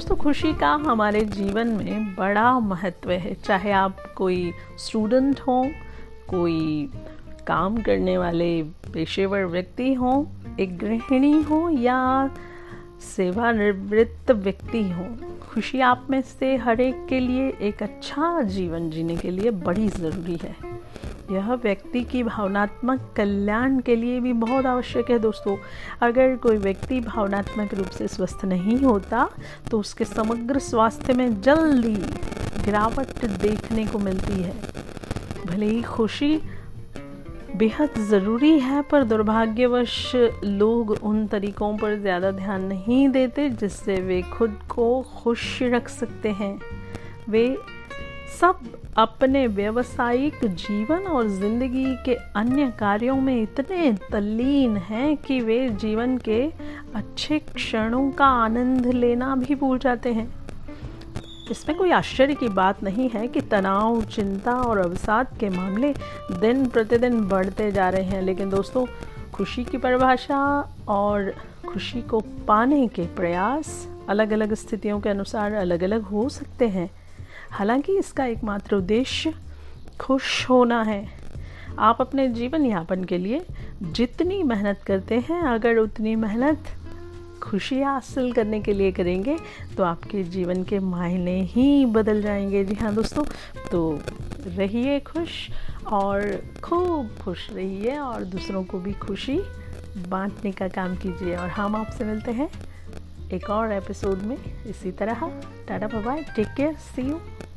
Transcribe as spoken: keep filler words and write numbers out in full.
दोस्तों, खुशी का हमारे जीवन में बड़ा महत्व है। चाहे आप कोई स्टूडेंट हों, कोई काम करने वाले पेशेवर व्यक्ति हों, एक गृहिणी हो या सेवानिवृत्त व्यक्ति हो, खुशी आप में से हर एक के लिए एक अच्छा जीवन जीने के लिए बड़ी ज़रूरी है। यह व्यक्ति की भावनात्मक कल्याण के लिए भी बहुत आवश्यक है। दोस्तों, अगर कोई व्यक्ति भावनात्मक रूप से स्वस्थ नहीं होता तो उसके समग्र स्वास्थ्य में जल्दी गिरावट देखने को मिलती है। भले ही खुशी बेहद ज़रूरी है, पर दुर्भाग्यवश लोग उन तरीकों पर ज़्यादा ध्यान नहीं देते जिससे वे खुद को खुश रख सकते हैं। वे सब अपने व्यवसायिक जीवन और ज़िंदगी के अन्य कार्यों में इतने तल्लीन हैं कि वे जीवन के अच्छे क्षणों का आनंद लेना भी भूल जाते हैं। इसमें कोई आश्चर्य की बात नहीं है कि तनाव, चिंता और अवसाद के मामले दिन प्रतिदिन बढ़ते जा रहे हैं। लेकिन दोस्तों, खुशी की परिभाषा और खुशी को पाने के प्रयास अलग अलग स्थितियों के अनुसार अलग अलग हो सकते हैं। हालांकि इसका एकमात्र उद्देश्य खुश होना है। आप अपने जीवन यापन के लिए जितनी मेहनत करते हैं, अगर उतनी मेहनत खुशी हासिल करने के लिए करेंगे तो आपके जीवन के मायने ही बदल जाएंगे। जी हाँ दोस्तों, तो रहिए खुश और खूब खुश रहिए और दूसरों को भी खुशी बांटने का काम कीजिए। और हम आपसे मिलते हैं एक और एपिसोड में इसी तरह। Tata, bye bye, take care, see you.